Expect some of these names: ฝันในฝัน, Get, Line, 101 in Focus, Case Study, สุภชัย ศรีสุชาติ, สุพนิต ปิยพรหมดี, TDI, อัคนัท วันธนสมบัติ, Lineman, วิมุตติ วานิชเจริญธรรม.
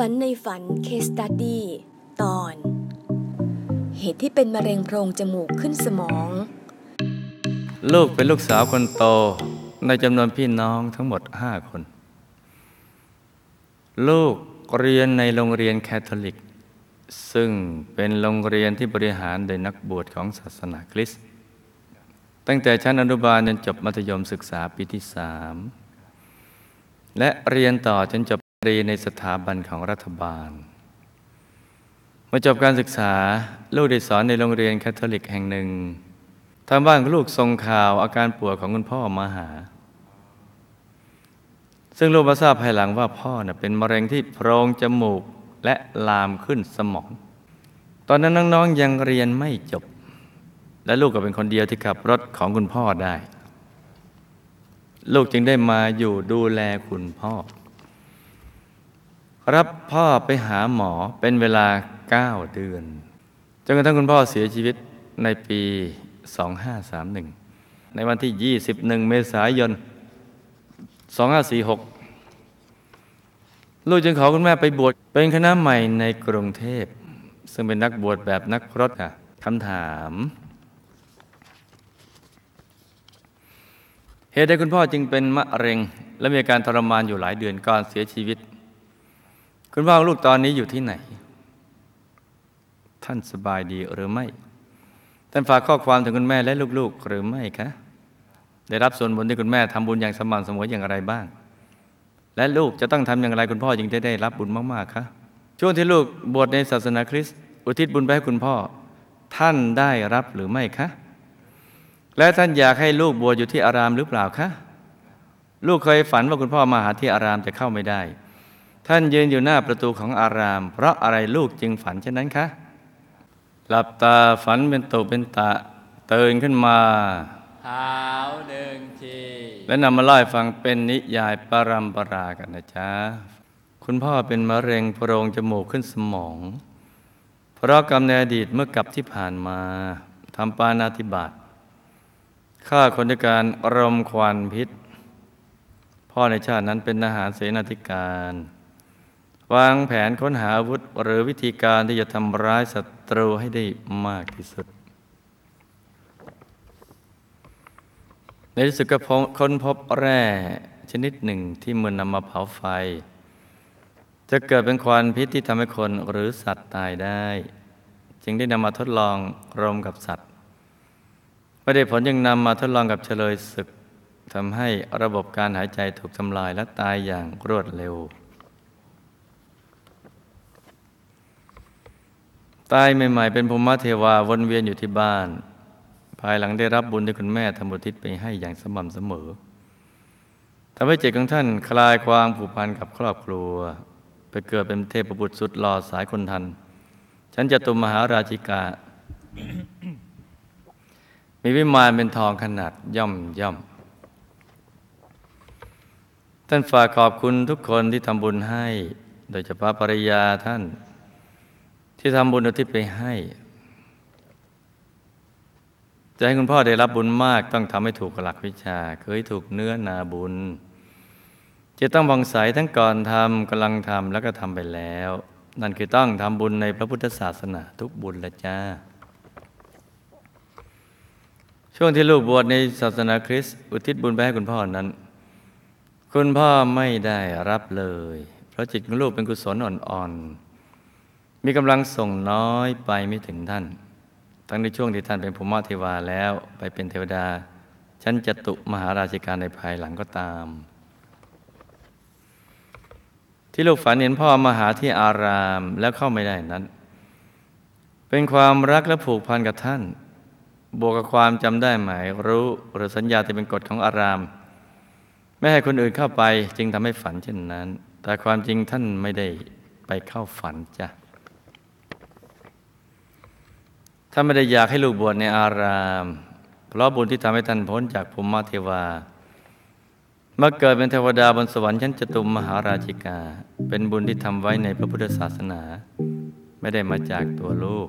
ฝันในฝัน Case Study ตอนเหตุที่เป็นมะเร็งโพรงจมูกขึ้นสมองลูกเป็นลูกสาวคนโตในจำนวนพี่น้องทั้งหมด5คนลูกเรียนในโรงเรียนแคทอลิกซึ่งเป็นโรงเรียนที่บริหารโดยนักบวชของศาสนาคริสต์ตั้งแต่ชั้นอนุบาลจนจบมัธยมศึกษาปีที่3และเรียนต่อจนจบปริญญาตรีในสถาบันของรัฐบาลเมื่อจบการศึกษาลูกได้สอนในโรงเรียนแคทอลิกแห่งหนึ่งทางบ้านลูกส่งข่าวอาการป่วยของคุณพ่อมาหาซึ่งลูกมาทราบภายหลังว่าพ่อเป็นมะเร็งที่โพรงจมูกและลามขึ้นสมองตอนนั้นน้องๆยังเรียนไม่จบและลูกก็เป็นคนเดียวที่ขับรถของคุณพ่อได้ลูกจึงได้มาอยู่ดูแลคุณพ่อรับพ่อไปหาหมอเป็นเวลา9เดือนจนกระทั่งคุณพ่อเสียชีวิตในปี2531ในวันที่21เมษายน2546ลูกจึงขอคุณแม่ไปบวชเป็นคณะใหม่ในกรุงเทพซึ่งเป็นนักบวชแบบนักพรตค่ะคำถามเหตุใดคุณพ่อจึงเป็นมะเร็งและมีอาการทรมานอยู่หลายเดือนก่อนเสียชีวิตคุณพ่อลูกตอนนี้อยู่ที่ไหนท่านสบายดีหรือไม่ท่านฝากข้อความถึงคุณแม่และลูกๆหรือไม่คะได้รับส่วนบุญที่คุณแม่ทำบุญอย่างสม่ำเสมออย่างไรบ้างและลูกจะต้องทำอย่างไรคุณพ่อจึงจะได้รับบุญมากๆคะช่วงที่ลูกบวชในศาสนาคริสต์อุทิศบุญไปให้คุณพ่อท่านได้รับหรือไม่คะและท่านอยากให้ลูกบวชอยู่ที่อารามหรือเปล่าคะลูกเคยฝันว่าคุณพ่อมาหาที่อารามจะเข้าไม่ได้ท่านยืนอยู่หน้าประตูของอารามเพราะอะไรลูกจึงฝันเช่นนั้นคะหลับตาฝันเป็นตุเป็นตะตื่นขึ้นมาเท้าเดินทีและนำมาเล่าให้ฟังเป็นนิยายปรัมปรากันนะจ๊ะคุณพ่อเป็นมะเร็งโพรงจมูกขึ้นสมองเพราะกรรมในอดีตเมื่อกลับที่ผ่านมาทำปาณาติบาตฆ่าคนด้วยการรมควันพิษพ่อในชาตินั้นเป็นทหารเสนาธิการวางแผนค้นหาอาวุธหรือวิธีการที่จะทำร้ายศัตรูให้ได้มากที่สุดในที่สุดก็ค้นพบแร่ชนิดหนึ่งที่เมื่อนำมาเผาไฟจะเกิดเป็นควันพิษที่ทำให้คนหรือสัตว์ตายได้จึงได้นำมาทดลองรวมกับสัตว์ไม่ได้ผลยังนำมาทดลองกับเฉลยศึกทำให้ระบบการหายใจถูกทำลายและตายอย่างรวดเร็วตายใหม่ๆเป็นภูมิเทวาวนเวียนอยู่ที่บ้านภายหลังได้รับบุญที่คุณแม่ทำบุญทิศไปให้อย่างสม่ำเสมอทำให้เจตของท่านคลายความผูกพันกับครอบครัวไปเกิดเป็นเทพบุตรสุดหล่อสายคนทันฉันจะตุมหาราชิกา มีวิมานเป็นทองขนาดย่อมๆท่านฝากขอบคุณทุกคนที่ทำบุญให้โดยเฉพาะภรรยาท่านที่ทำบุญอุทิศไปให้จะให้คุณพ่อได้รับบุญมากต้องทำให้ถูกหลักวิชาเคยถูกเนื้อนาบุญจะต้องผ่องใสทั้งก่อนทำกำลังทำแล้วก็ทำไปแล้วนั่นคือต้องทำบุญในพระพุทธศาสนาทุกบุญละจ้าช่วงที่ลูกบวชในศาสนาคริสต์อุทิศบุญไปให้คุณพ่อนั้นคุณพ่อไม่ได้รับเลยเพราะจิตของลูกเป็นกุศลอ่อนๆมีกำลังส่งน้อยไปไม่ถึงท่านทั้งในช่วงที่ท่านเป็นภูมิเทวาแล้วไปเป็นเทวดาชั้นจตุมหาราชิกาในภายหลังก็ตามที่ลูกฝันเห็นพ่อมาหาที่อารามแล้วเข้าไม่ได้นั้นเป็นความรักและผูกพันกับท่านบวกกับความจำได้หมายรู้หรือสัญญาที่เป็นกฎของอารามไม่ให้คนอื่นเข้าไปจึงทำให้ฝันเช่นนั้นแต่ความจริงท่านไม่ได้ไปเข้าฝันจ้ะท่านไม่ได้อยากให้ลูกบวชในอารามเพราะบุญที่ทำให้ท่านพ้นจากภูมิเทวาเมื่อเกิดเป็นเทวดาบนสวรรค์ชั้นจตุมหาราชิกาเป็นบุญที่ทำไว้ในพระพุทธศาสนาไม่ได้มาจากตัวลูก